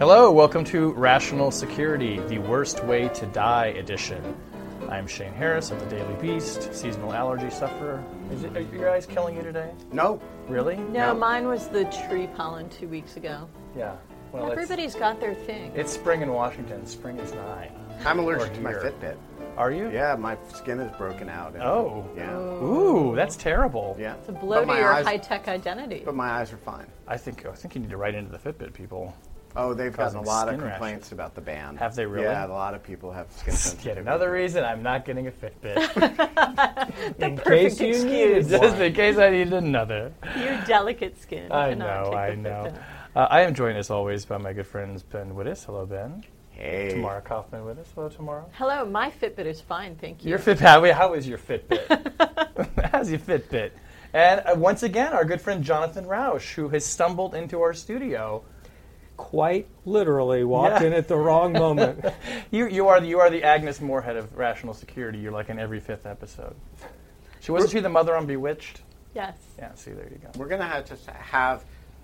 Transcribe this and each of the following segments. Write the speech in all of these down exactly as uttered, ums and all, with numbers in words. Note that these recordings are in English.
Hello, welcome to Rational Security, the Worst Way to Die edition. I'm Shane Harris of the Daily Beast, seasonal allergy sufferer. Is it, are your eyes killing you today? No. Really? No, no, mine was the tree pollen two weeks ago. Yeah. Well, everybody's got their thing. It's spring in Washington. Spring is nigh. I'm allergic to my Fitbit. Are you? Yeah, my skin is broken out. Oh. Yeah. Ooh, that's terrible. Yeah. It's a blow to your high-tech identity. But my eyes are fine. I think. I think you need to write into the Fitbit people. Oh, they've gotten a lot of complaints rashes. About the band. Have they really? Yeah, a lot of people have skin sensitivity. Yet another reason I'm not getting a Fitbit. the in perfect case you excuse. Needed, just in case I needed another. Your delicate skin. I know, I know. Uh, I am joined, as always, by my good friends Ben Wittes. Hello, Ben. Hey. Tamara Kaufman Wittes. Hello, Tamara. Hello. My Fitbit is fine, thank you. Your Fitbit. How is your Fitbit? How's your Fitbit? And uh, once again, our good friend Jonathan Rauch, who has stumbled into our studio. Quite literally walked yeah. in at the wrong moment. you you are the, you are the Agnes Moorhead of Rational Security. You're like in every fifth episode. She wasn't she the mother on Bewitched? Yes. Yeah. See, there you go. We're gonna have to have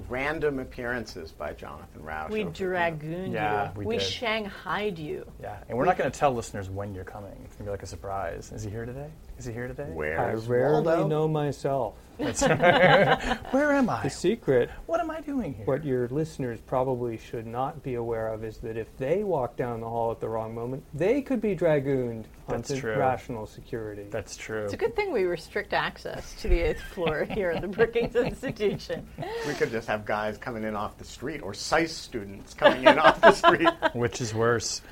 random appearances by Jonathan Rauch. We dragooned you. Yeah, we, we did. Shanghaied you. Yeah, and we're we not gonna tell listeners when you're coming. It's gonna be like a surprise. Is he here today? Is he here today? Where? I rarely Waldo? know myself. That's right. Where am I? The secret. What am I doing here? What your listeners probably should not be aware of is that if they walk down the hall at the wrong moment, they could be dragooned That's onto true. Rational Security. That's true. It's a good thing we restrict access to the eighth floor here at the Brookings Institution. We could just have guys coming in off the street or S I C E students coming in off the street. Which is worse.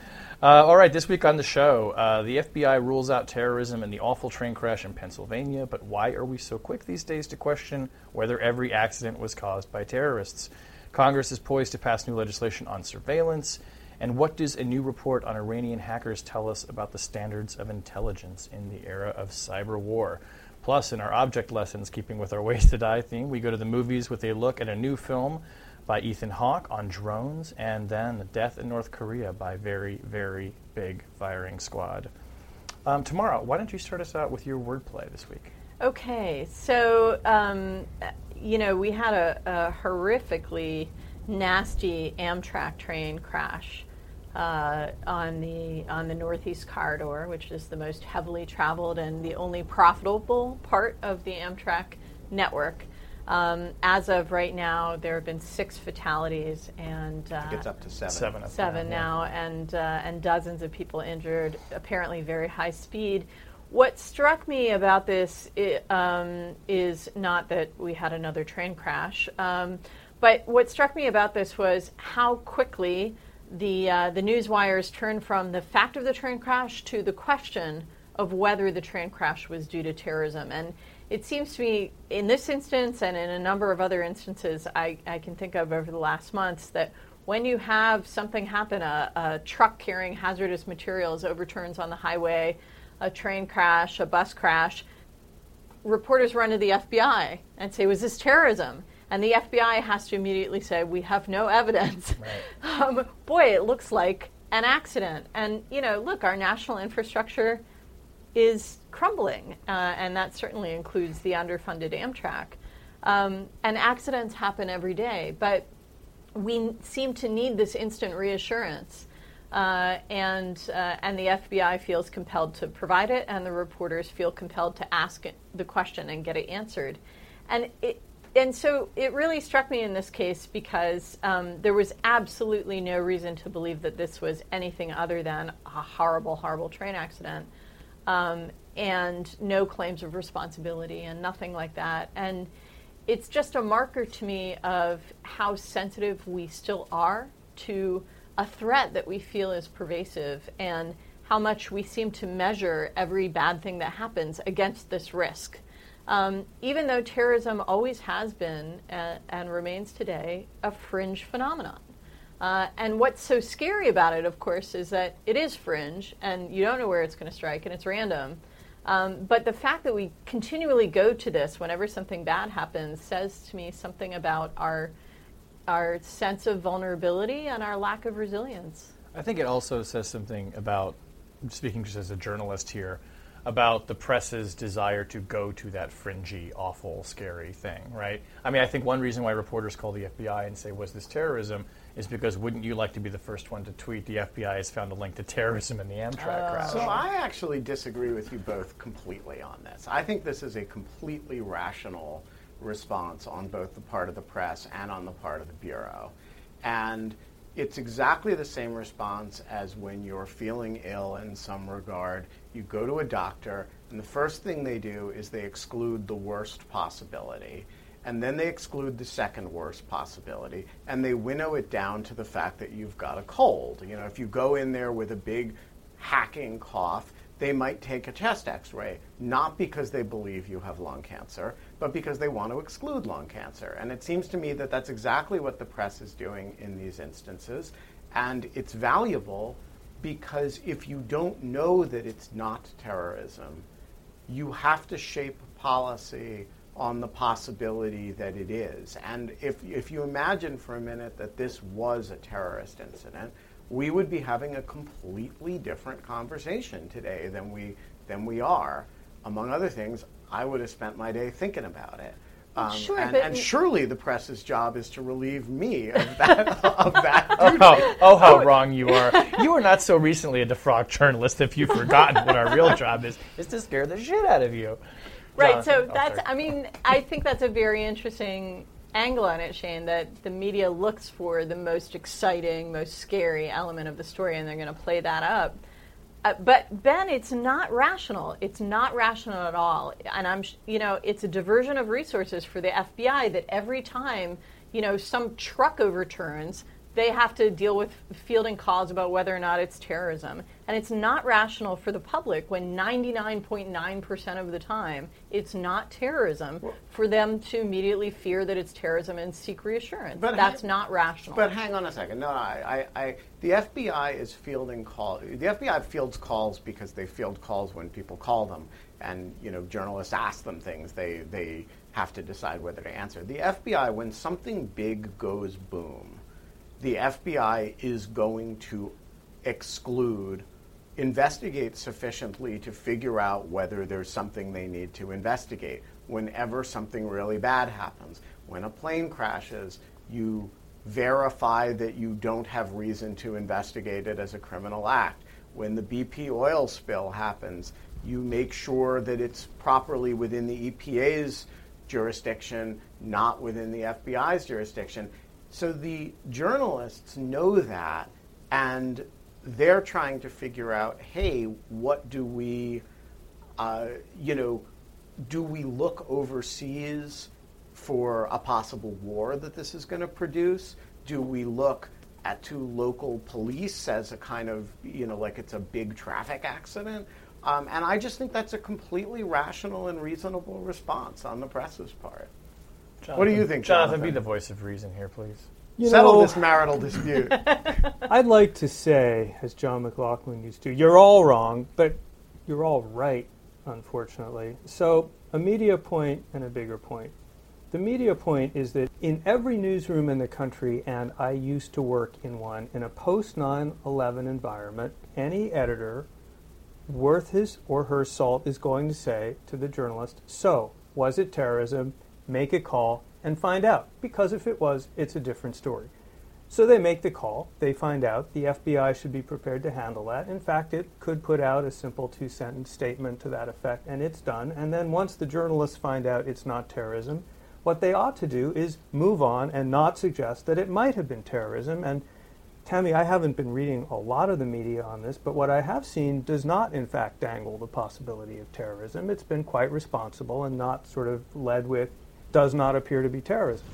Uh, all right, this week on the show, uh, the F B I rules out terrorism and the awful train crash in Pennsylvania, but why are we so quick these days to question whether every accident was caused by terrorists? Congress is poised to pass new legislation on surveillance, and what does a new report on Iranian hackers tell us about the standards of intelligence in the era of cyber war? Plus, in our object lessons, keeping with our Ways to Die theme, we go to the movies with a look at a new film by Ethan Hawke on drones, and then the death in North Korea by very, very big firing squad. Um, Tamara, why don't you start us out with your wordplay this week? Okay, so, um, you know, we had a, a horrifically nasty Amtrak train crash uh, on the on the Northeast Corridor, which is the most heavily traveled and the only profitable part of the Amtrak network. Um, as of right now, there have been six fatalities, and uh, it gets up to seven. Seven, up seven now, yeah. and uh, and dozens of people injured. Apparently, very high speed. What struck me about this it, um, is not that we had another train crash, um, but what struck me about this was how quickly the uh, the news wires turned from the fact of the train crash to the question of whether the train crash was due to terrorism. And it seems to me, in this instance and in a number of other instances I, I can think of over the last months, that when you have something happen, a, a truck carrying hazardous materials overturns on the highway, a train crash, a bus crash, reporters run to the F B I and say, was this terrorism? And the F B I has to immediately say, we have no evidence. Right. um, boy, it looks like an accident. And, you know, look, our national infrastructure is crumbling, uh, and that certainly includes the underfunded Amtrak. Um, and accidents happen every day, but we n- seem to need this instant reassurance, uh, and uh, and the F B I feels compelled to provide it, and the reporters feel compelled to ask it, the question and get it answered. And it, and so it really struck me in this case because um, there was absolutely no reason to believe that this was anything other than a horrible, horrible train accident. Um, and no claims of responsibility and nothing like that. And it's just a marker to me of how sensitive we still are to a threat that we feel is pervasive and how much we seem to measure every bad thing that happens against this risk. Um, even though terrorism always has been uh, and remains today a fringe phenomenon. Uh, and what's so scary about it, of course, is that it is fringe and you don't know where it's going to strike and it's random. Um, but the fact that we continually go to this whenever something bad happens says to me something about our our sense of vulnerability and our lack of resilience. I think it also says something about, speaking just as a journalist here, about the press's desire to go to that fringy, awful, scary thing, right? I mean, I think one reason why reporters call the F B I and say, was this terrorism, is because wouldn't you like to be the first one to tweet the F B I has found a link to terrorism in the Amtrak uh, crash? So I actually disagree with you both completely on this. I think this is a completely rational response on both the part of the press and on the part of the Bureau. And it's exactly the same response as when you're feeling ill in some regard. You go to a doctor, and the first thing they do is they exclude the worst possibility. And then they exclude the second worst possibility, and they winnow it down to the fact that you've got a cold. You know, if you go in there with a big hacking cough, they might take a chest x-ray, not because they believe you have lung cancer, but because they want to exclude lung cancer. And it seems to me that that's exactly what the press is doing in these instances. And it's valuable because if you don't know that it's not terrorism, you have to shape policy on the possibility that it is. And if if you imagine for a minute that this was a terrorist incident, we would be having a completely different conversation today than we than we are. Among other things, I would have spent my day thinking about it. Um, sure, and, and surely the press's job is to relieve me of that. of that duty. Oh, oh, how wrong you are. You are not so recently a defrocked journalist if you've forgotten what our real job is, is to scare the shit out of you. Right, so that's, I mean, I think that's a very interesting angle on it, Shane, that the media looks for the most exciting, most scary element of the story, and they're going to play that up. Uh, but, Ben, it's not rational. It's not rational at all. And, I'm, you know, it's a diversion of resources for the F B I that every time, you know, some truck overturns, they have to deal with fielding calls about whether or not it's terrorism. And it's not rational for the public when ninety-nine point nine percent of the time it's not terrorism well, for them to immediately fear that it's terrorism and seek reassurance. But That's ha- not rational. But hang on a second. No, I, I, I, the F B I is fielding calls. The F B I fields calls because they field calls when people call them. And, you know, journalists ask them things. They, they have to decide whether to answer. The F B I, when something big goes boom, the F B I is going to exclude, investigate sufficiently to figure out whether there's something they need to investigate. Whenever something really bad happens, when a plane crashes, you verify that you don't have reason to investigate it as a criminal act. When the B P oil spill happens, you make sure that it's properly within the E P A's jurisdiction, not within the F B I's jurisdiction. So the journalists know that, and they're trying to figure out, hey, what do we, uh, you know, do we look overseas for a possible war that this is going to produce? Do we look at to local police as a kind of, you know, like it's a big traffic accident? Um, and I just think that's a completely rational and reasonable response on the press's part. Jonathan, what do you think, Jonathan? Jonathan, be the voice of reason here, please. You Settle know, this marital dispute. I'd like to say, as John McLaughlin used to, you're all wrong, but you're all right, unfortunately. So a media point and a bigger point. The media point is that in every newsroom in the country, and I used to work in one, in a post nine eleven environment, any editor worth his or her salt is going to say to the journalist, so, was it terrorism? Make a call, and find out. Because if it was, it's a different story. So they make the call. They find out. The F B I should be prepared to handle that. In fact, it could put out a simple two-sentence statement to that effect, and it's done. And then once the journalists find out it's not terrorism, what they ought to do is move on and not suggest that it might have been terrorism. And, Tammy, I haven't been reading a lot of the media on this, but what I have seen does not, in fact, dangle the possibility of terrorism. It's been quite responsible and not sort of led with, does not appear to be terrorism.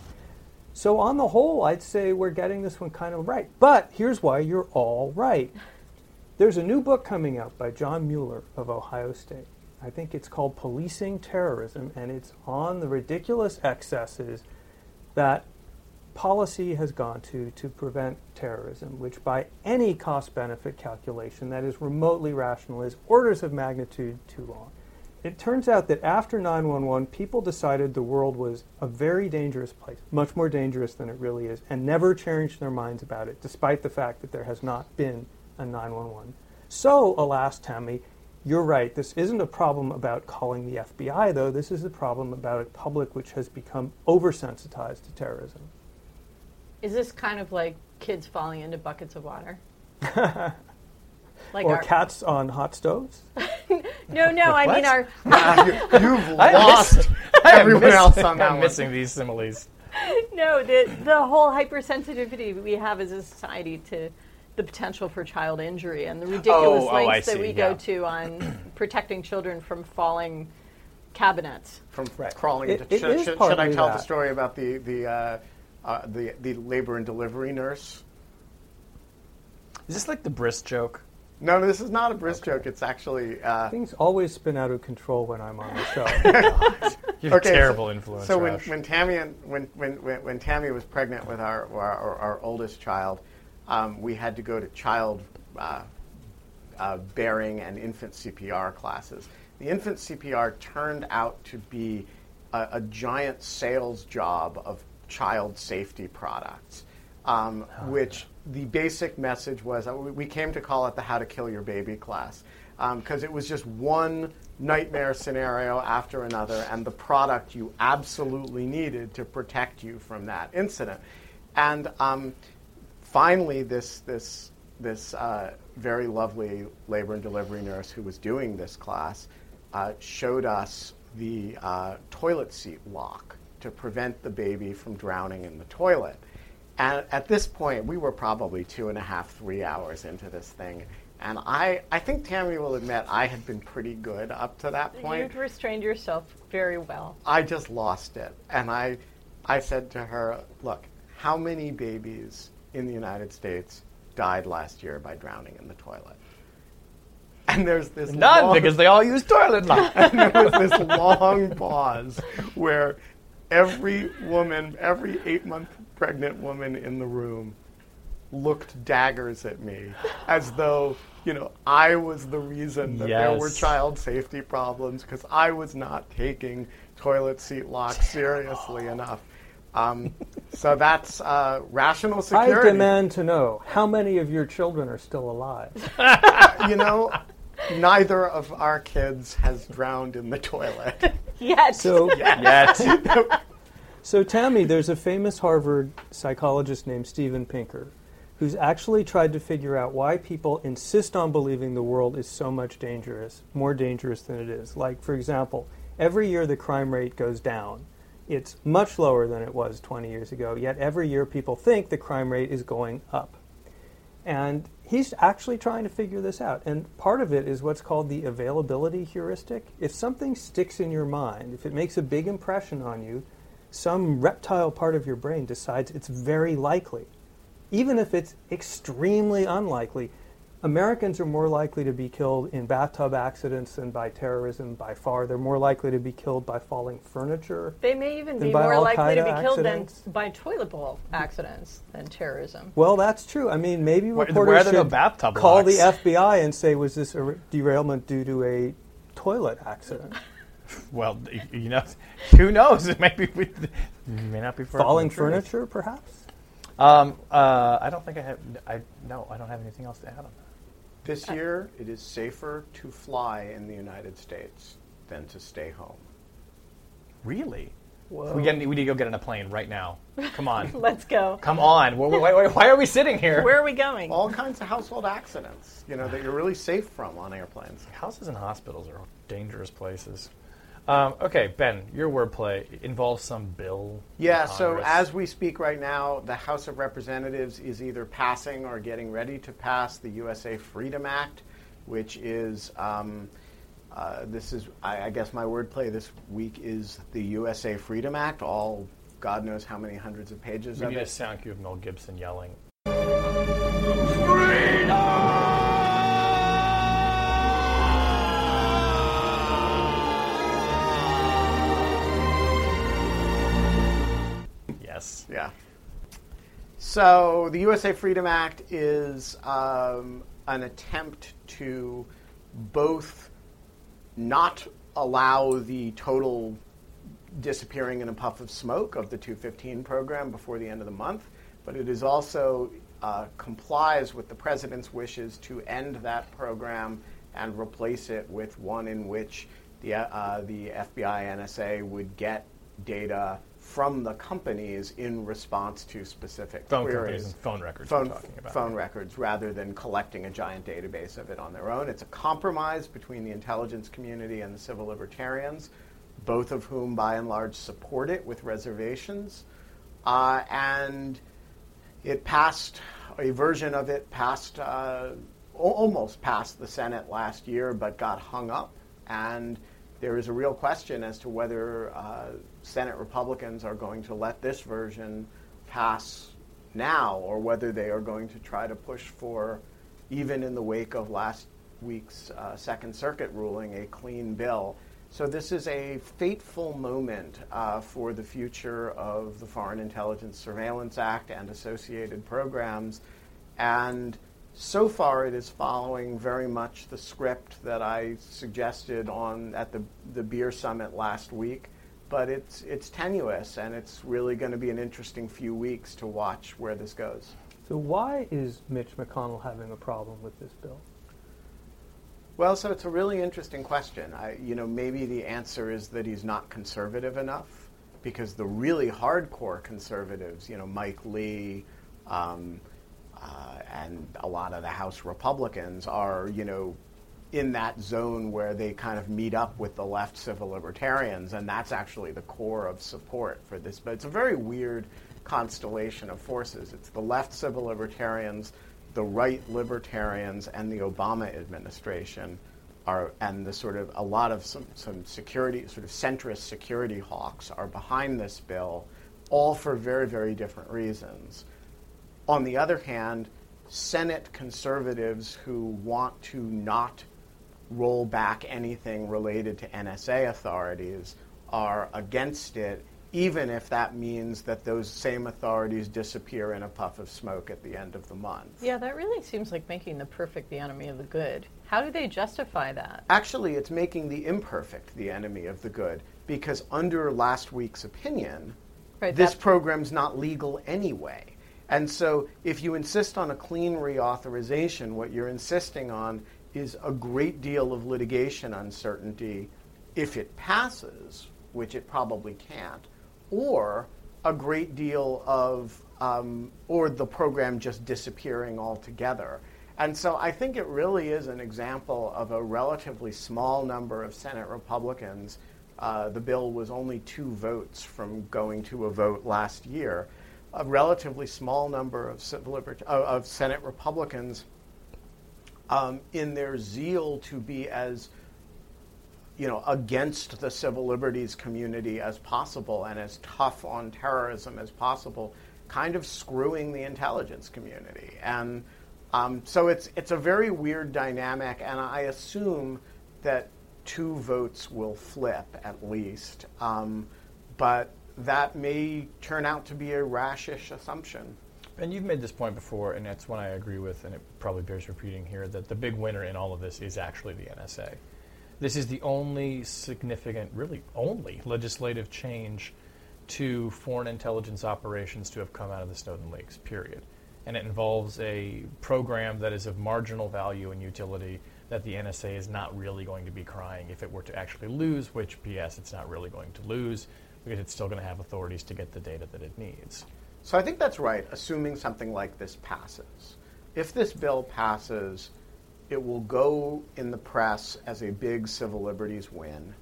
So on the whole, I'd say we're getting this one kind of right. But here's why you're all right. There's a new book coming out by John Mueller of Ohio State. I think it's called Policing Terrorism, and it's on the ridiculous excesses that policy has gone to to prevent terrorism, which by any cost-benefit calculation that is remotely rational is orders of magnitude too long. It turns out that after nine one one, people decided the world was a very dangerous place, much more dangerous than it really is, and never changed their minds about it, despite the fact that there has not been a nine one one. So, alas, Tammy, you're right. This isn't a problem about calling the F B I, though. This is a problem about a public which has become oversensitized to terrorism. Is this kind of like kids falling into buckets of water? Like or our... cats on hot stoves? No, no, I mean our... you, you've lost everyone else on that I'm one. Missing these similes. No, the, the whole hypersensitivity we have as a society to the potential for child injury and the ridiculous oh, lengths oh, that we yeah. go to on protecting children from falling cabinets. From right. crawling it, into... It should should, should I tell that. the story about the... the uh, Uh, the the labor and delivery nurse. Is this like the Briss joke? No, this is not a Briss okay. joke. It's actually... Uh, Things always spin out of control when I'm on the show. You're okay, a terrible so, influence, So when, when Tammy and, when, when, when, when Tammy was pregnant with our our, our oldest child, um, we had to go to child uh, uh, bearing and infant C P R classes. The infant C P R turned out to be a, a giant sales job of child safety products, um, oh, which yeah. the basic message was, uh, we, we came to call it the How to Kill Your Baby class, because um, it was just one nightmare scenario after another, and the product you absolutely needed to protect you from that incident. And um, finally, this, this, this uh, very lovely labor and delivery nurse who was doing this class uh, showed us the uh, toilet seat lock to prevent the baby from drowning in the toilet. And at this point, we were probably two and a half, three hours into this thing. And I, I think Tammy will admit I had been pretty good up to that point. You'd restrained yourself very well. I just lost it. And I, I said to her, look, how many babies in the United States died last year by drowning in the toilet? And there's this None, long, because they all use toilet locks. And there was this long pause where every woman, every eight-month pregnant woman in the room looked daggers at me as though, you know, I was the reason that yes. there were child safety problems because I was not taking toilet seat locks seriously enough. Um, so that's uh, rational security. I demand to know, how many of your children are still alive? You know, neither of our kids has drowned in the toilet. Yet. So, yes. Yet. So, Tammy, there's a famous Harvard psychologist named Steven Pinker who's actually tried to figure out why people insist on believing the world is so much dangerous, more dangerous than it is. Like, for example, every year the crime rate goes down. It's much lower than it was twenty years ago, yet every year people think the crime rate is going up. And he's actually trying to figure this out. And part of it is what's called the availability heuristic. If something sticks in your mind, if it makes a big impression on you, some reptile part of your brain decides it's very likely. Even if it's extremely unlikely, Americans are more likely to be killed in bathtub accidents than by terrorism by far. They're more likely to be killed by falling furniture. They may even be more likely to be killed than by toilet bowl accidents than terrorism. Well, that's true. I mean, maybe reporters should call the F B I and say, was this a derailment due to a toilet accident? Well, you know, who knows? It may be, it may not be falling furniture, perhaps. Um, uh, I don't think I have. I no, I don't have anything else to add on that. This year, it is safer to fly in the United States than to stay home. Really? Whoa. We, get, we need to go get on a plane right now. Come on. Let's go. Come on. Why, why, why are we sitting here? Where are we going? All kinds of household accidents, you know, that you're really safe from on airplanes. Houses and hospitals are dangerous places. Um, okay, Ben, your wordplay involves some bill. Yeah, so as we speak right now, the House of Representatives is either passing or getting ready to pass the U S A Freedom Act, which is, um, uh, this is, I, I guess my wordplay this week is the U S A Freedom Act, all God knows how many hundreds of pages we of it. We need a sound cue of Mel Gibson yelling. Freedom! Yes, yeah. So the U S A Freedom Act is um, an attempt to both not allow the total disappearing in a puff of smoke of the two fifteen program before the end of the month, but it is also uh, complies with the president's wishes to end that program and replace it with one in which the uh, the F B I, N S A would get data from the companies in response to specific phone queries. And phone records phone, we're talking about. Phone records, rather than collecting a giant database of it on their own. It's a compromise between the intelligence community and the civil libertarians, both of whom, by and large, support it with reservations. Uh, and it passed, a version of it passed, uh, almost passed the Senate last year, but got hung up. And there is a real question as to whether uh, Senate Republicans are going to let this version pass now, or whether they are going to try to push for, even in the wake of last week's uh, Second Circuit ruling, a clean bill. So this is a fateful moment uh, for the future of the Foreign Intelligence Surveillance Act and associated programs. And so far, it is following very much the script that I suggested on at the the Beer Summit last week, but it's it's tenuous, and it's really going to be an interesting few weeks to watch where this goes. So why is Mitch McConnell having a problem with this bill? Well, so it's a really interesting question. I, you know, maybe the answer is that he's not conservative enough, because the really hardcore conservatives, you know, Mike Lee, Um, Uh, and a lot of the House Republicans are, you know, in that zone where they kind of meet up with the left civil libertarians, and that's actually the core of support for this. But it's a very weird constellation of forces. It's the left civil libertarians, the right libertarians, and the Obama administration are, and the sort of, a lot of some, some security, sort of centrist security hawks are behind this bill, all for very, very different reasons. On the other hand, Senate conservatives who want to not roll back anything related to N S A authorities are against it, even if that means that those same authorities disappear in a puff of smoke at the end of the month. Yeah, that really seems like making the perfect the enemy of the good. How do they justify that? Actually, it's making the imperfect the enemy of the good, because under last week's opinion, right, this program's not legal anyway. And so if you insist on a clean reauthorization, what you're insisting on is a great deal of litigation uncertainty if it passes, which it probably can't, or a great deal of, um, or the program just disappearing altogether. And so I think it really is an example of a relatively small number of Senate Republicans. Uh, the bill was only two votes from going to a vote last year. A relatively small number of, civil libert- uh, of Senate Republicans, um, in their zeal to be as, you know, against the civil liberties community as possible and as tough on terrorism as possible, kind of screwing the intelligence community. And um, so it's it's a very weird dynamic, and I assume that two votes will flip at least, um, but that may turn out to be a rashish assumption. And you've made this point before, and that's one I agree with, and it probably bears repeating here, that the big winner in all of this is actually the N S A. This is the only significant, really only, legislative change to foreign intelligence operations to have come out of the Snowden leaks, period. And it involves a program that is of marginal value and utility that the N S A is not really going to be crying if it were to actually lose, which, P S, it's not really going to lose, because it's still going to have authorities to get the data that it needs. So I think that's right, assuming something like this passes. If this bill passes, it will go in the press as a big civil liberties win.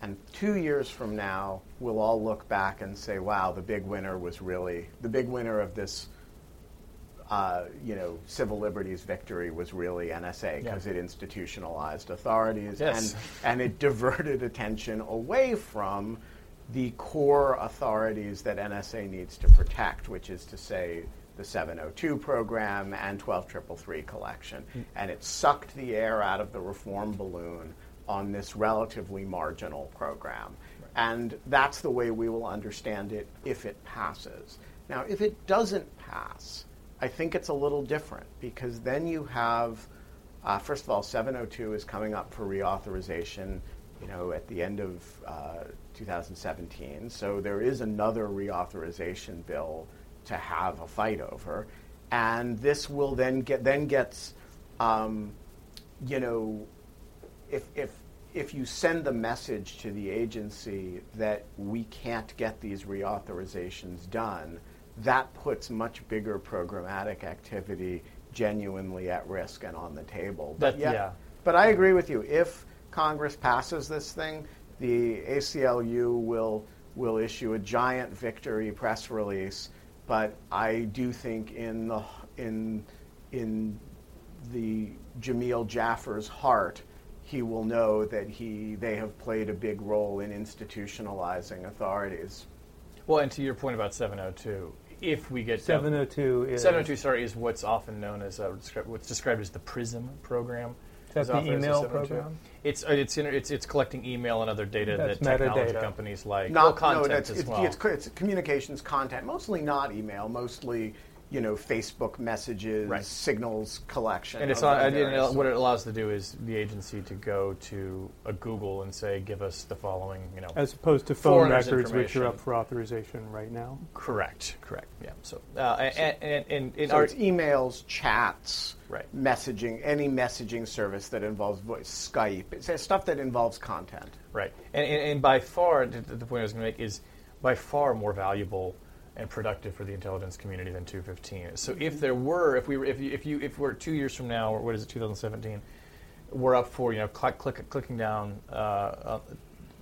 And two years from now, we'll all look back and say, wow, the big winner was really, the big winner of this, uh, you know, civil liberties victory was really N S A, because yeah. it institutionalized authorities, yes. and, and it diverted attention away from the core authorities that N S A needs to protect, which is to say the seven oh two program and twelve triple three collection. Mm. And it sucked the air out of the reform balloon on this relatively marginal program. Right. And that's the way we will understand it if it passes. Now, if it doesn't pass, I think it's a little different, because then you have, uh, first of all, seven oh two is coming up for reauthorization, you know, at the end of uh, two thousand seventeen. So there is another reauthorization bill to have a fight over. And this will then get, then gets, um, you know, if, if, if you send the message to the agency that we can't get these reauthorizations done, that puts much bigger programmatic activity genuinely at risk and on the table. But, but yeah, yeah. But I agree with you. If Congress passes this thing, the A C L U will will issue a giant victory press release. But I do think in the in in the Jameel Jaffer's heart, he will know that he they have played a big role in institutionalizing authorities. Well, and to your point about seven oh two, if we get seven oh two, seven oh two, sorry, is what's often known as a, what's described as the PRISM program. Is that the email program? It's it's it's it's collecting email and other data that's that technology metadata. Companies like. Not well, content no, it's, as it's, well. It's, it's communications content, mostly not email, mostly you know Facebook messages, right. Signals collection. And it's on, and it, what it allows to do is the agency to go to a Google and say, give us the following, you know, as opposed to phone records which are up for authorization right now. Correct. Correct. Yeah. So, uh, so and and, and, and so our, it's emails, chats. Right. Messaging, any messaging service that involves voice, Skype, it's stuff that involves content. Right. And, and, and by far, the point I was going to make is by far more valuable and productive for the intelligence community than two fifteen. So if there were, if we were, if you, if you, if we're two years from now, or what is it, two thousand seventeen, we're up for, you know, click, click, clicking down uh, uh,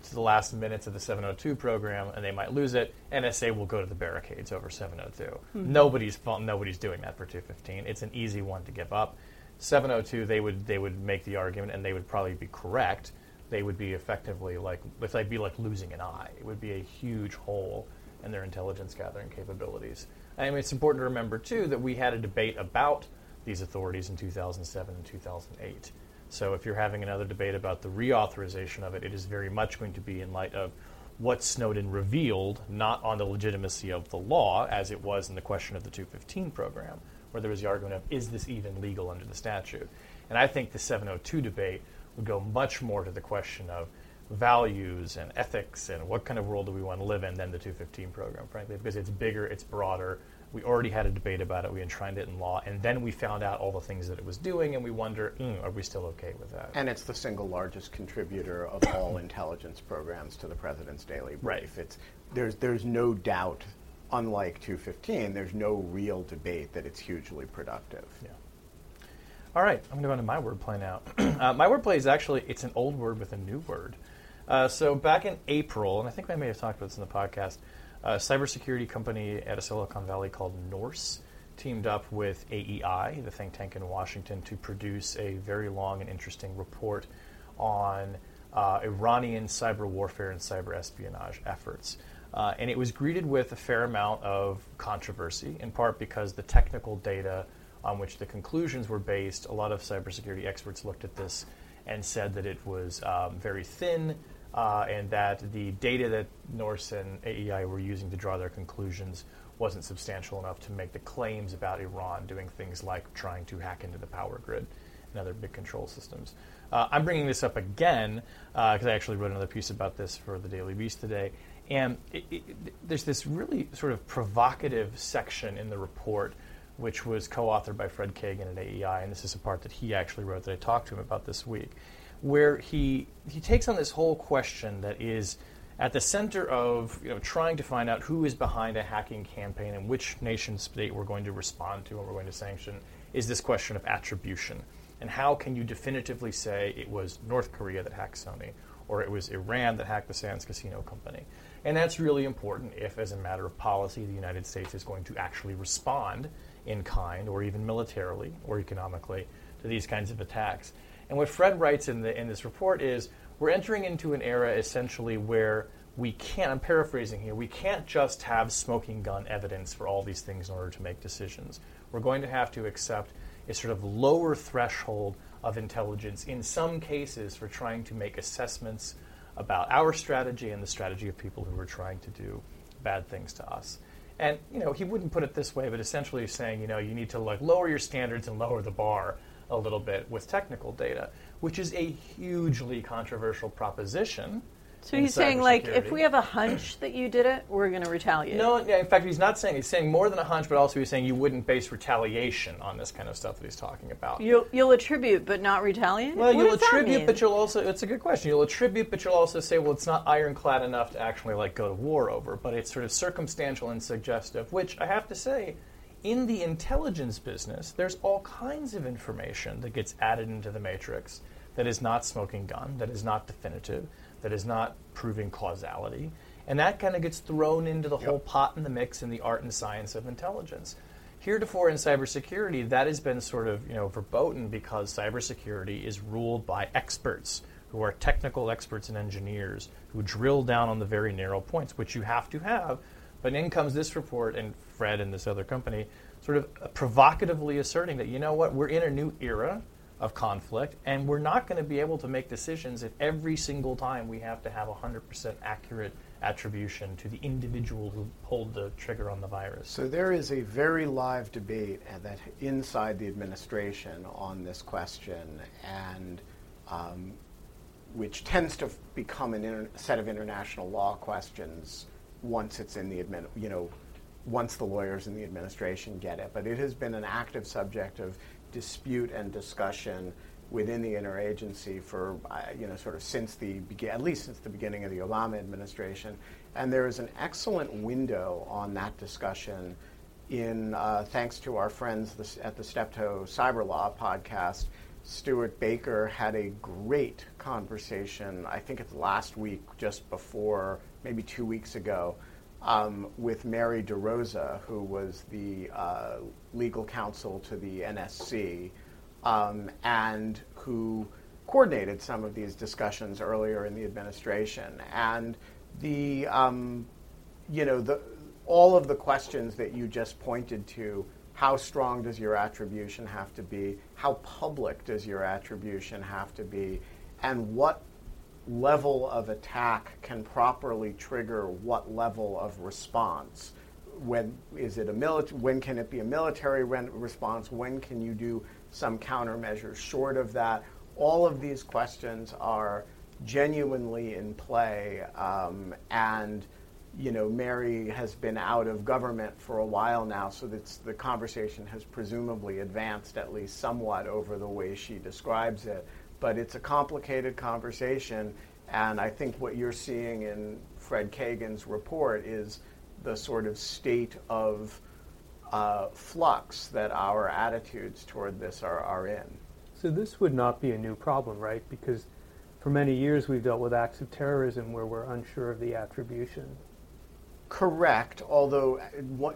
to the last minutes of the seven oh two program, and they might lose it, N S A will go to the barricades over seven oh two. Mm-hmm. Nobody's nobody's doing that for two fifteen. It's an easy one to give up. seven oh two, they would they would make the argument, and they would probably be correct. They would be effectively like if they'd be like losing an eye. It would be a huge hole in their intelligence gathering capabilities. I mean, it's important to remember too that we had a debate about these authorities in two thousand seven and two thousand eight. So if you're having another debate about the reauthorization of it, it is very much going to be in light of what Snowden revealed, not on the legitimacy of the law, as it was in the question of the two fifteen program, where there was the argument of, is this even legal under the statute? And I think the seven oh two debate would go much more to the question of values and ethics and what kind of world do we want to live in than the two fifteen program, frankly, because it's bigger, it's broader. We already had a debate about it. We enshrined it in law. And then we found out all the things that it was doing, and we wonder, mm, are we still okay with that? And it's the single largest contributor of all intelligence programs to the President's Daily Brief. Right. It's, there's, there's no doubt, unlike two fifteen, there's no real debate that it's hugely productive. Yeah. All right. I'm going to go into my wordplay now. uh, my wordplay is actually, it's an old word with a new word. Uh, so back in April, and I think I may have talked about this in the podcast, a cybersecurity company at a Silicon Valley called Norse teamed up with A E I, the think tank in Washington, to produce a very long and interesting report on uh, Iranian cyber warfare and cyber espionage efforts. Uh, and it was greeted with a fair amount of controversy, in part because the technical data on which the conclusions were based, a lot of cybersecurity experts looked at this and said that it was um, very thin, Uh, and that the data that Norse and A E I were using to draw their conclusions wasn't substantial enough to make the claims about Iran doing things like trying to hack into the power grid and other big control systems. Uh, I'm bringing this up again because uh, I actually wrote another piece about this for the Daily Beast today. And it, it, there's this really sort of provocative section in the report which was co-authored by Fred Kagan at A E I, and this is a part that he actually wrote that I talked to him about this week, where he he takes on this whole question that is at the center of, you know, trying to find out who is behind a hacking campaign and which nation state we're going to respond to and we're going to sanction, is this question of attribution. And how can you definitively say it was North Korea that hacked Sony or it was Iran that hacked the Sands Casino Company? And that's really important if, as a matter of policy, the United States is going to actually respond in kind or even militarily or economically to these kinds of attacks. And what Fred writes in the in this report is we're entering into an era essentially where we can't, I'm paraphrasing here, we can't just have smoking gun evidence for all these things in order to make decisions. We're going to have to accept a sort of lower threshold of intelligence in some cases for trying to make assessments about our strategy and the strategy of people who were trying to do bad things to us. And, you know, he wouldn't put it this way, but essentially he's saying, you know, you need to like lower your standards and lower the bar a little bit with technical data, which is a hugely controversial proposition. So he's saying, like, if we have a hunch that you did it, we're going to retaliate. No, in fact, he's not saying. He's saying more than a hunch, but also he's saying you wouldn't base retaliation on this kind of stuff that he's talking about. You'll, you'll attribute, but not retaliate? Well, you'll attribute, but you'll also, it's a good question. You'll attribute, but you'll also say, well, it's not ironclad enough to actually, like, go to war over. But it's sort of circumstantial and suggestive, which I have to say, in the intelligence business, there's all kinds of information that gets added into the matrix that is not smoking gun, that is not definitive, that is not proving causality, and that kind of gets thrown into the yep. whole pot and the mix in the art and science of intelligence. Heretofore in cybersecurity, that has been sort of, you know, verboten because cybersecurity is ruled by experts who are technical experts and engineers who drill down on the very narrow points, which you have to have. But in comes this report, and Fred and this other company sort of provocatively asserting that, you know what, we're in a new era of conflict, and we're not going to be able to make decisions if every single time we have to have one hundred percent accurate attribution to the individual who pulled the trigger on the virus. So there is a very live debate that inside the administration on this question, and um, which tends to become an inter- set of international law questions once it's in the admin, you know, once the lawyers in the administration get it. But it has been an active subject of dispute and discussion within the interagency for, uh, you know, sort of since the, be- at least since the beginning of the Obama administration. And there is an excellent window on that discussion in, uh, thanks to our friends this, at the Steptoe Cyber Law podcast. Stuart Baker had a great conversation, I think it's last week, just before, maybe two weeks ago, Um, with Mary DeRosa, who was the uh, legal counsel to the N S C, um, and who coordinated some of these discussions earlier in the administration. And the, um, you know, the, all of the questions that you just pointed to, how strong does your attribution have to be? How public does your attribution have to be? And what level of attack can properly trigger what level of response? When is it a mili- When can it be a military re- response? When can you do some countermeasures short of that? All of these questions are genuinely in play, um, and you know, Mary has been out of government for a while now, so that's, the conversation has presumably advanced at least somewhat over the way she describes it. But it's a complicated conversation, and I think what you're seeing in Fred Kagan's report is the sort of state of uh, flux that our attitudes toward this are, are in. So this would not be a new problem, right? Because for many years we've dealt with acts of terrorism where we're unsure of the attribution. Correct, although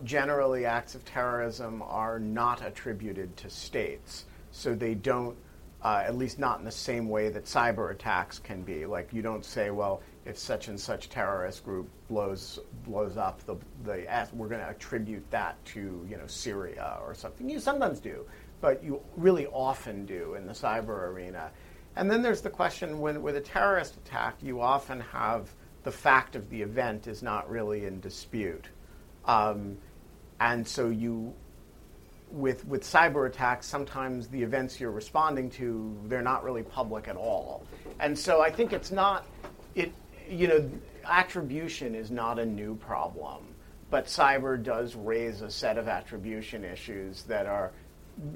generally acts of terrorism are not attributed to states, so they don't Uh, at least not in the same way that cyber attacks can be. Like, you don't say, well, if such and such terrorist group blows blows up, the the we're going to attribute that to, you know, Syria or something. You sometimes do, but you really often do in the cyber arena. And then there's the question, when with a terrorist attack, you often have the fact of the event is not really in dispute. Um, and so you... With with cyber attacks, sometimes the events you're responding to, they're not really public at all. And so I think it's not, it you know, attribution is not a new problem, but cyber does raise a set of attribution issues that are,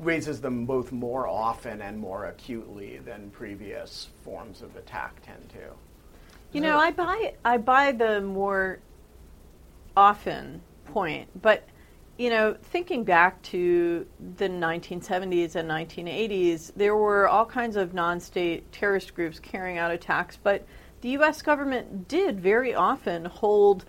raises them both more often and more acutely than previous forms of attack tend to. You know, I buy I buy the more often point, but you know, thinking back to the nineteen seventies and nineteen eighties, there were all kinds of non-state terrorist groups carrying out attacks, but the U S government did very often hold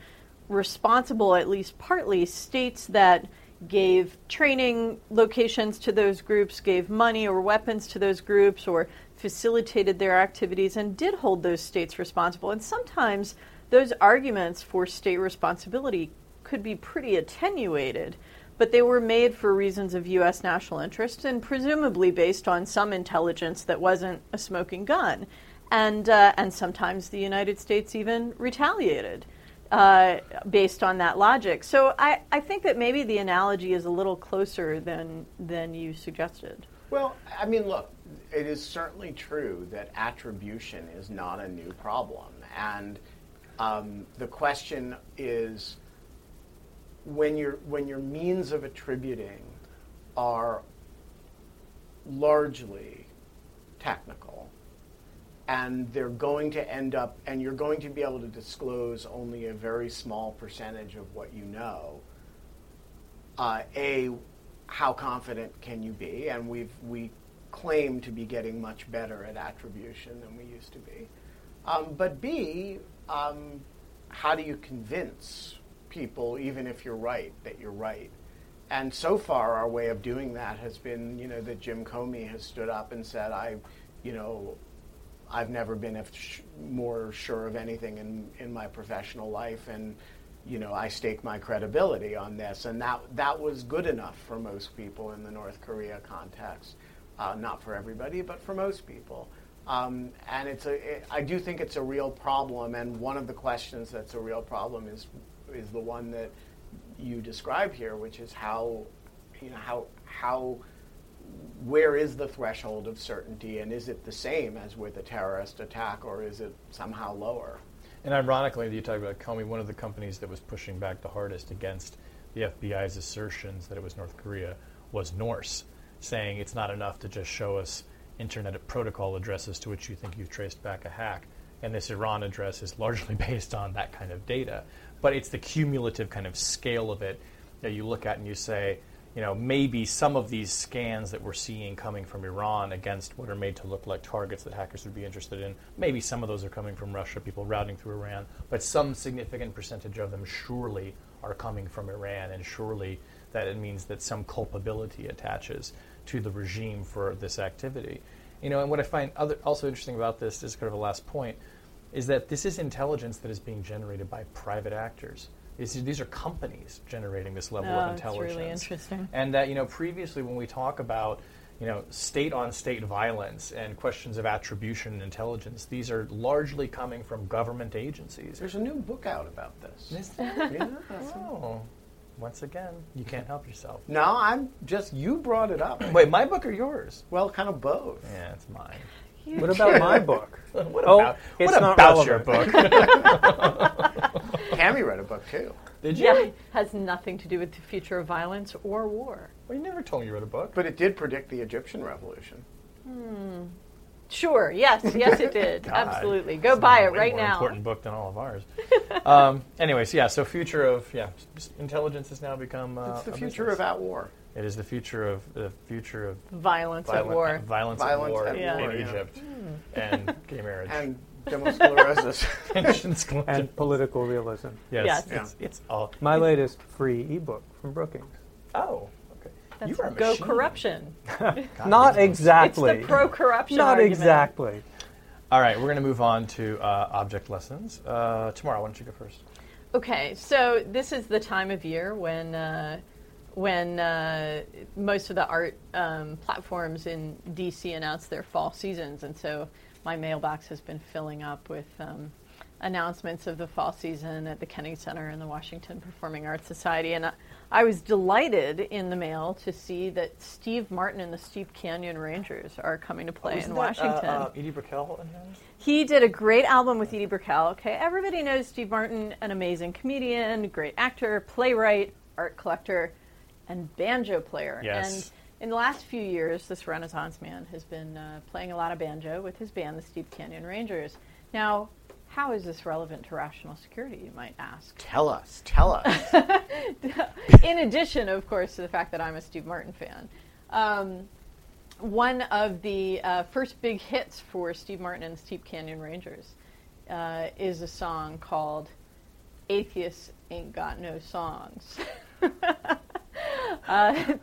responsible, at least partly, states that gave training locations to those groups, gave money or weapons to those groups, or facilitated their activities, and did hold those states responsible. And sometimes those arguments for state responsibility could be pretty attenuated, but they were made for reasons of U S national interest and presumably based on some intelligence that wasn't a smoking gun. and uh, and sometimes the United States even retaliated uh, based on that logic. So I, I think that maybe the analogy is a little closer than than you suggested. Well, I mean, look, it is certainly true that attribution is not a new problem. And um, the question is, when your when your means of attributing are largely technical, and they're going to end up, and you're going to be able to disclose only a very small percentage of what you know, uh, A, how confident can you be? And we've we claim to be getting much better at attribution than we used to be. Um, but B, um, how do you convince people, even if you're right, that you're right? And so far, our way of doing that has been, you know, that Jim Comey has stood up and said, I, you know, I've never been f- sh- more sure of anything in, in my professional life, and you know, I stake my credibility on this, and that that was good enough for most people in the North Korea context. Uh, not for everybody, but for most people. Um, and it's a, it, I do think it's a real problem, and one of the questions that's a real problem is is the one that you describe here, which is how, you know, how how, where is the threshold of certainty, and is it the same as with a terrorist attack, or is it somehow lower? And ironically, you talk about Comey, one of the companies that was pushing back the hardest against the F B I's assertions that it was North Korea was Norse, saying it's not enough to just show us internet protocol addresses to which you think you've traced back a hack. And this Iran address is largely based on that kind of data. But it's the cumulative kind of scale of it that you look at and you say, you know, maybe some of these scans that we're seeing coming from Iran against what are made to look like targets that hackers would be interested in, maybe some of those are coming from Russia, people routing through Iran, but some significant percentage of them surely are coming from Iran, and surely that it means that some culpability attaches to the regime for this activity. You know, and what I find other, also interesting about this is kind of a last point, is that this is intelligence that is being generated by private actors. These are companies generating this level oh, of intelligence. That's really interesting. And that, you know, previously when we talk about, you know, state-on-state violence and questions of attribution and intelligence, these are largely coming from government agencies. There's a new book out about this. Is there? Yeah. Oh. Once again, you can't help yourself. No, I'm just, you brought it up. Wait, my book or yours? Well, kind of both. Yeah, it's mine. You what about my book? What oh, about, it's what not about your book? Tammy read a book, too. Did you? Yeah, it has nothing to do with the future of violence or war. Well, you never told me you read a book. But it did predict the Egyptian revolution. Hmm. Sure, yes, yes it did. God, absolutely. Go buy it right now. It's a more important book than all of ours. um, anyways, yeah, so future of, yeah, intelligence has now become uh, it's the future of at war. It is the future of the future of violence violent, at war, uh, violence, violence at war, at war in yeah. Egypt, mm. and gay marriage, and demosclerosis, and, and political realism. Yes, yes. Yeah. It's, it's all. My it's latest free ebook from Brookings. Oh, okay. That's you are a go corruption. God, not exactly. It's the pro corruption. Not argument. Exactly. All right, we're going to move on to uh, object lessons. Uh, Tamara, why don't you go first? Okay, so this is the time of year when. Uh, when uh, most of the art um, platforms in D C announce their fall seasons. And so my mailbox has been filling up with um, announcements of the fall season at the Kennedy Center and the Washington Performing Arts Society. And I, I was delighted in the mail to see that Steve Martin and the Steep Canyon Rangers are coming to play oh, in that, Washington. Uh, uh, Edie Brickell in there? He did a great album with Edie Brickell. Okay, everybody knows Steve Martin, an amazing comedian, great actor, playwright, art collector, and banjo player. Yes. And in the last few years, this Renaissance man has been uh, playing a lot of banjo with his band, the Steep Canyon Rangers. Now, how is this relevant to Rational Security, you might ask? Tell us. Tell us. In addition, of course, to the fact that I'm a Steve Martin fan. Um, one of the uh, first big hits for Steve Martin and the Steep Canyon Rangers uh, is a song called Atheists Ain't Got No Songs. Uh,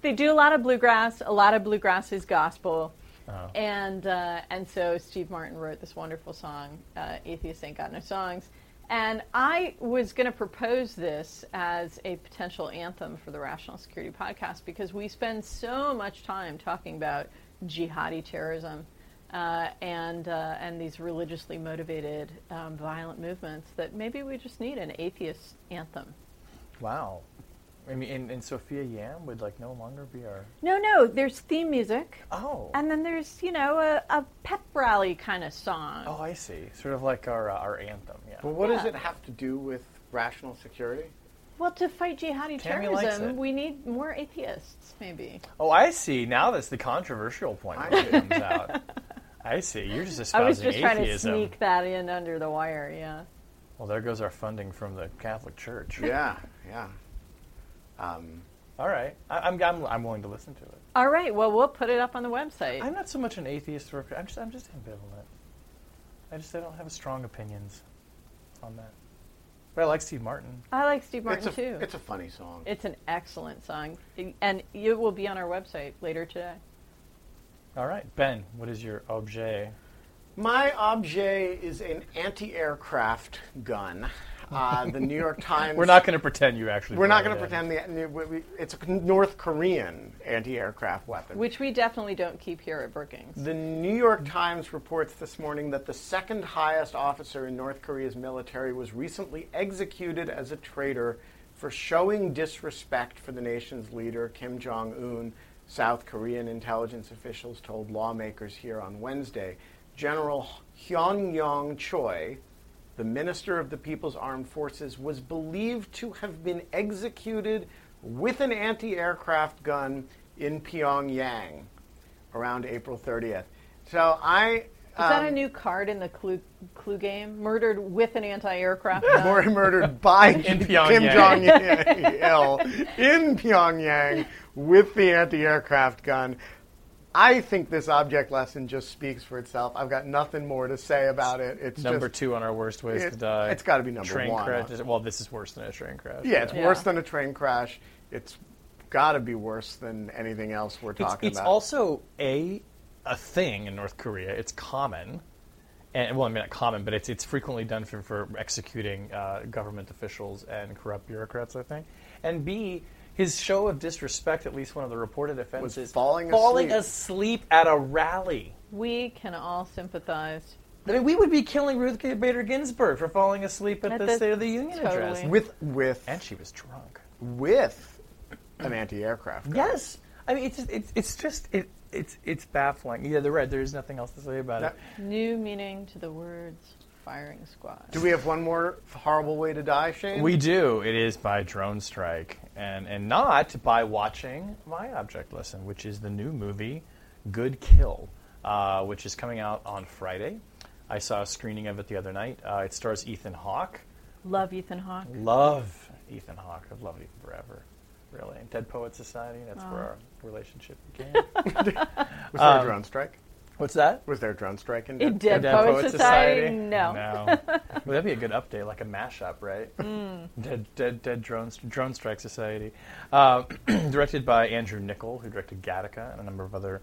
they do a lot of bluegrass. A lot of bluegrass is gospel, oh. and uh, and so Steve Martin wrote this wonderful song, uh, "Atheists Ain't Got No Songs," and I was going to propose this as a potential anthem for the Rational Security podcast because we spend so much time talking about jihadi terrorism uh, and uh, and these religiously motivated um, violent movements, that maybe we just need an atheist anthem. Wow. I mean, and, and Sophia Yam would like no longer be our... No, no, there's theme music. Oh. And then there's, you know, a, a pep rally kind of song. Oh, I see. Sort of like our uh, our anthem, yeah. But what yeah. does it have to do with rational security? Well, to fight jihadi Tammy terrorism, we need more atheists, maybe. Oh, I see. Now that's the controversial point that comes out. I see. You're just espousing atheism. I was just atheism. trying to sneak that in under the wire, yeah. Well, there goes our funding from the Catholic Church. Yeah, yeah. Um, all right, I, I'm, I'm I'm willing to listen to it. All right, well, we'll put it up on the website. I'm not so much an atheist or I'm just I'm just ambivalent. I just I don't have strong opinions on that. But I like Steve Martin. I like Steve Martin it's a, too. It's a funny song. It's an excellent song, and it will be on our website later today. All right, Ben, what is your objet? My objet is an anti-aircraft gun. Uh, the New York Times... We're not going to pretend you actually... We're not going to pretend the, we, we, it's a North Korean anti-aircraft weapon. Which we definitely don't keep here at Brookings. The New York Times reports this morning that the second highest officer in North Korea's military was recently executed as a traitor for showing disrespect for the nation's leader, Kim Jong-un, South Korean intelligence officials told lawmakers here on Wednesday. General Pyongyang Choi, the Minister of the People's Armed Forces, was believed to have been executed with an anti-aircraft gun in Pyongyang around April thirtieth. So I... Um, Is that a new card in the Clue, clue game? Murdered with an anti-aircraft gun? Or murdered by Kim Jong-il in Pyongyang with the anti-aircraft gun. I think this object lesson just speaks for itself. I've got nothing more to say about it. It's number just, two on our worst ways it, to die. It's got to be number train one. Train crash. Well, this is worse than a train crash. Yeah, it's yeah. worse than a train crash. It's got to be worse than anything else we're talking it's, it's about. It's also a a thing in North Korea. It's common. And, well, I mean, not common, but it's it's frequently done for, for executing uh, government officials and corrupt bureaucrats, I think. And B... His show of disrespect, at least one of the reported offenses, was falling, falling asleep. asleep at a rally. We can all sympathize. I mean, we would be killing Ruth Bader Ginsburg for falling asleep at, at the, the State of the Union totally. address. With, with, and she was drunk. With an anti-aircraft gun. Yes. I mean, it's it's, it's just, it, it's it's baffling. Yeah, they're right. There's nothing else to say about no. it. New meaning to the words. Firing squad. Do we have one more horrible way to die, Shane? We do. It is by drone strike, and and not by watching my object lesson, which is the new movie Good Kill, uh, which is coming out on Friday. I saw a screening of it the other night. Uh, it stars Ethan Hawke. Love Ethan Hawke. Love Ethan Hawke. I've loved him forever. Really. And Dead Poets Society, that's oh. where our relationship began. Was um, there a drone strike? What's that? Was there a drone strike in Dead, Dead, Dead Poets Poet Society? Society? No. No. Well, that'd be a good update, like a mashup, right? Mm. Dead, Dead, Dead Drone, Drone Strike Society. Uh, directed by Andrew Niccol, who directed Gattaca and a number of other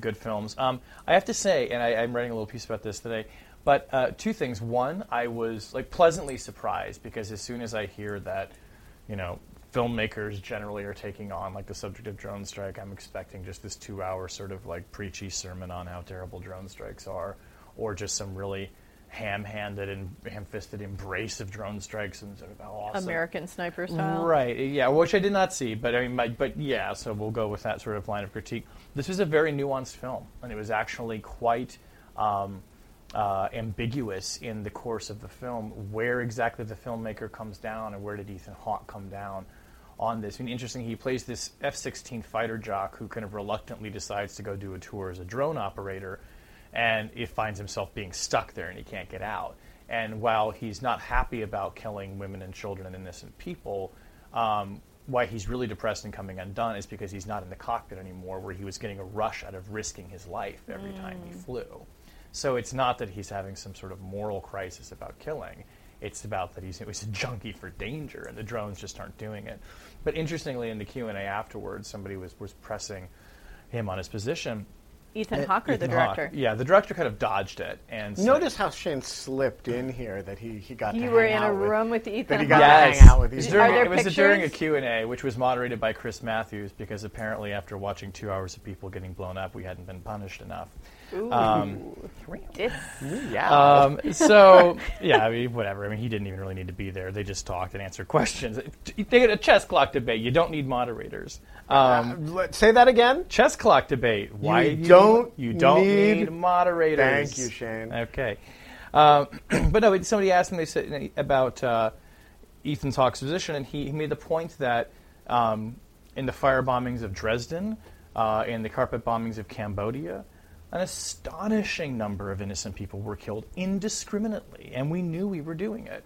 good films. Um, I have to say, and I, I'm writing a little piece about this today, but uh, two things. One, I was like pleasantly surprised because as soon as I hear that, you know, filmmakers generally are taking on like the subject of drone strike, I'm expecting just this two-hour sort of like preachy sermon on how terrible drone strikes are, or just some really ham-handed and ham-fisted embrace of drone strikes and sort of how awesome American sniper style, right? Yeah, which I did not see, but I mean, my, but yeah. So we'll go with that sort of line of critique. This was a very nuanced film, and it was actually quite um, uh, ambiguous in the course of the film where exactly the filmmaker comes down and where did Ethan Hawke come down on this. I mean, interesting, he plays this F sixteen fighter jock who kind of reluctantly decides to go do a tour as a drone operator, and he finds himself being stuck there and he can't get out. And while he's not happy about killing women and children and innocent people, um, why he's really depressed and coming undone is because he's not in the cockpit anymore where he was getting a rush out of risking his life every mm. time he flew. So it's not that he's having some sort of moral crisis about killing. It's about that he's, he's a junkie for danger, and the drones just aren't doing it. But interestingly, in the Q and A afterwards, somebody was, was pressing him on his position. Ethan Hawke, the director? Hawke, yeah, the director kind of dodged it. And notice so, how Shane slipped in here that he, he got you to hang out with. You were in a room with Ethan Hawke. That he got yes. to hang out with Ethan Hawke. It was pictures? during a Q and A, which was moderated by Chris Matthews, because apparently after watching two hours of people getting blown up, we hadn't been punished enough. Ooh. Um, yeah. Um, so, yeah, I mean, whatever. I mean, he didn't even really need to be there. They just talked and answered questions. They had a chess clock debate. You don't need moderators. Um, uh, say that again? Chess clock debate. Why you don't you, you don't need, need moderators. Thank you, Shane. Okay. Uh, but no, somebody asked him they said, about uh, Ethan Hawke's position, and he, he made the point that um, in the fire bombings of Dresden uh, and the carpet bombings of Cambodia, an astonishing number of innocent people were killed indiscriminately, and we knew we were doing it.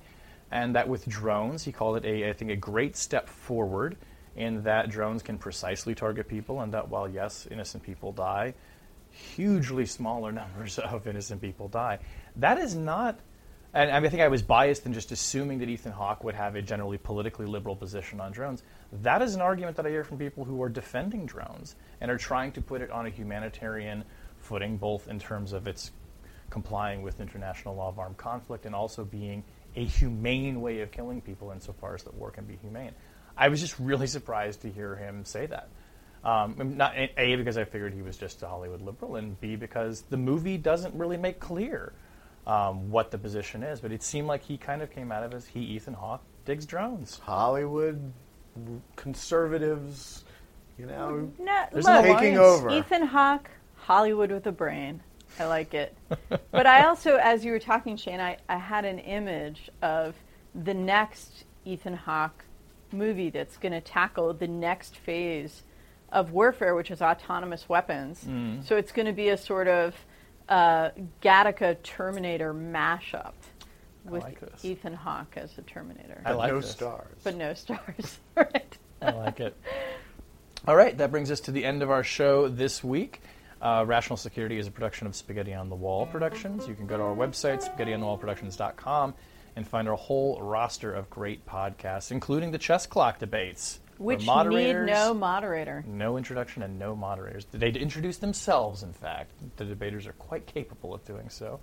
And that with drones, he called it, a, I think, a great step forward in that drones can precisely target people, and that while, yes, innocent people die, hugely smaller numbers of innocent people die. That is not... And I think I was biased in just assuming that Ethan Hawke would have a generally politically liberal position on drones. That is an argument that I hear from people who are defending drones and are trying to put it on a humanitarian footing, both in terms of its complying with international law of armed conflict and also being a humane way of killing people insofar as that war can be humane. I was just really surprised to hear him say that. Um, not A, because I figured he was just a Hollywood liberal, and B, because the movie doesn't really make clear Um, what the position is, but it seemed like he kind of came out of it as he, Ethan Hawke, digs drones. Hollywood conservatives, you know, no, look, taking over. Ethan Hawke, Hollywood with a brain. I like it. But I also, as you were talking, Shane, I, I had an image of the next Ethan Hawke movie that's going to tackle the next phase of warfare, which is autonomous weapons. Mm. So it's going to be a sort of Uh, Gattaca Terminator mashup with like Ethan Hawke as the Terminator. I like no this. Stars. But no stars. Right. I like it. All right, that brings us to the end of our show this week. Uh, Rational Security is a production of Spaghetti on the Wall Productions. You can go to our website, spaghetti on the wall productions dot com, and find our whole roster of great podcasts, including the Chess Clock Debates. Which need no moderator. No introduction and no moderators. They introduce themselves, in fact. The debaters are quite capable of doing so.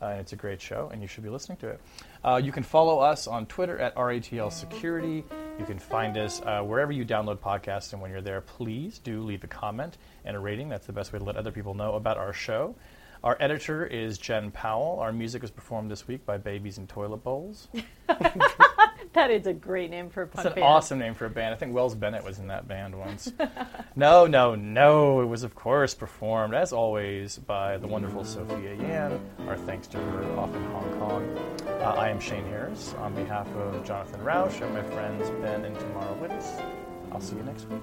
Uh, and it's a great show, and you should be listening to it. Uh, you can follow us on Twitter at R A T L Security. You can find us uh, wherever you download podcasts, and when you're there, please do leave a comment and a rating. That's the best way to let other people know about our show. Our editor is Jen Powell. Our music was performed this week by Babies in Toilet Bowls. That is a great name for a punk band. It's an awesome name for a band. I think Wells Bennett was in that band once. No, no, no. It was, of course, performed, as always, by the wonderful Sophia Yan. Our thanks to her off in Hong Kong. Uh, I am Shane Harris. On behalf of Jonathan Rauch and my friends Ben and Tamara Wittes, I'll see you next week.